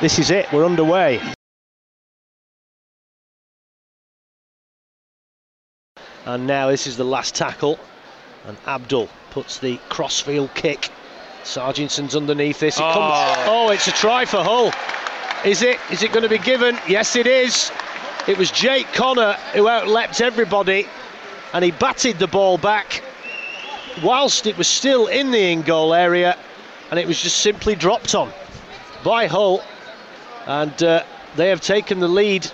This is it, we're underway. And now this is the last tackle, and Abdul puts the crossfield kick. Sarginson's underneath this. Oh, it's a try for Hull. Is it? Is it going to be given? Yes, it is. It was Jake Connor who outleapt everybody, and he batted the ball back whilst it was still in the in-goal area, and it was just simply dropped on by Hull, and they have taken the lead.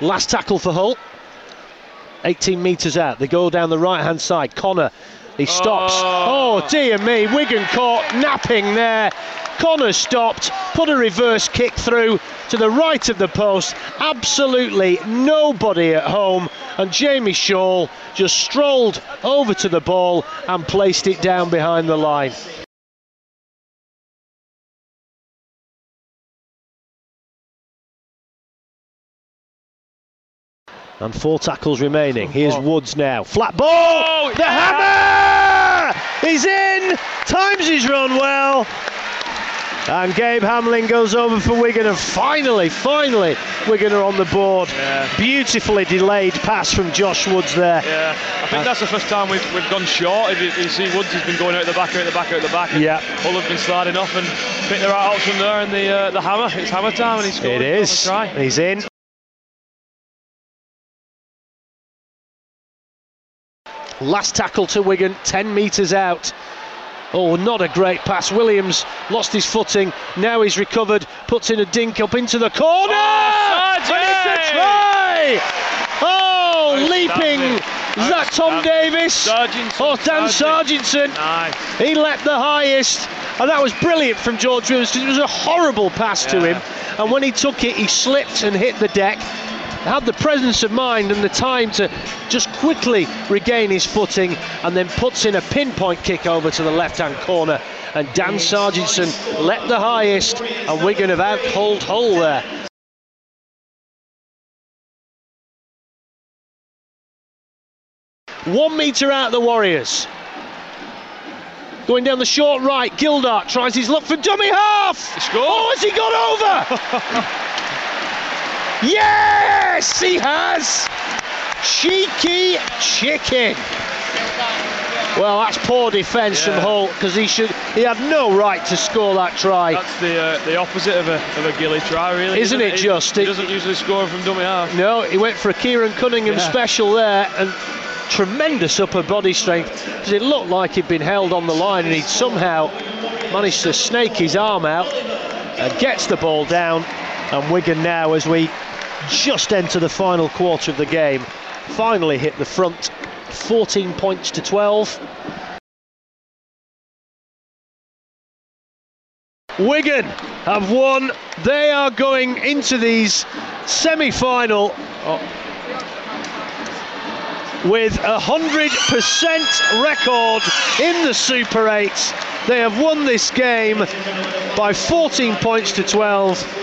Last tackle for Hull, 18 metres out, they go down the right-hand side. Connor, he stops. Oh dear me, Wigan caught napping there. Connor stopped, put a reverse kick through to the right of the post. Absolutely nobody at home, and Jamie Shaw just strolled over to the ball and placed it down behind the line. And four tackles remaining. Here's Woods now. Flat ball! Oh, the hammer! He's in! Times his run well. And Gabe Hamlin goes over for Wigan, and finally, Wigan are on the board. Yeah. Beautifully delayed pass from Josh Woods there. Yeah, I think that's the first time we've gone short. You see Woods has been going out the back. Yeah. Hull have been sliding off and picked the right option there, and the hammer. It's hammer time, and he's scored. It is. Try. He's in. Last tackle to Wigan, 10 metres out. Oh, not a great pass. Williams lost his footing. Now he's recovered, puts in a dink up into the corner. Oh, and it's a try! Oh, leaping. Is that Tom Davis? Sarginson. Oh, Dan Sarginson. Nice. He leapt the highest. And that was brilliant from George Rivers, because it was a horrible pass to him. And when he took it, he slipped and hit the deck. Had the presence of mind and the time to just quickly regain his footing, and then puts in a pinpoint kick over to the left-hand corner, and Dan Sarginson leapt the highest, and Wigan have out-pulled Hull there. One metre out the Warriors. Going down the short right, Gildart tries his luck for dummy half! Oh, has he got over? Yes, he has! Cheeky chicken! Well, that's poor defence from Hull, because he had no right to score that try. That's the opposite of a gilly try, really. Isn't it just? He doesn't usually score from dummy half. No, he went for a Kieran Cunningham special there, and tremendous upper body strength, because it looked like he'd been held on the line, and he'd somehow managed to snake his arm out, and gets the ball down, and Wigan now, as we just enter the final quarter of the game, finally hit the front, 14 points to 12. Wigan have won. They are going into these semi-final with 100% record in the Super 8. They have won this game by 14 points to 12.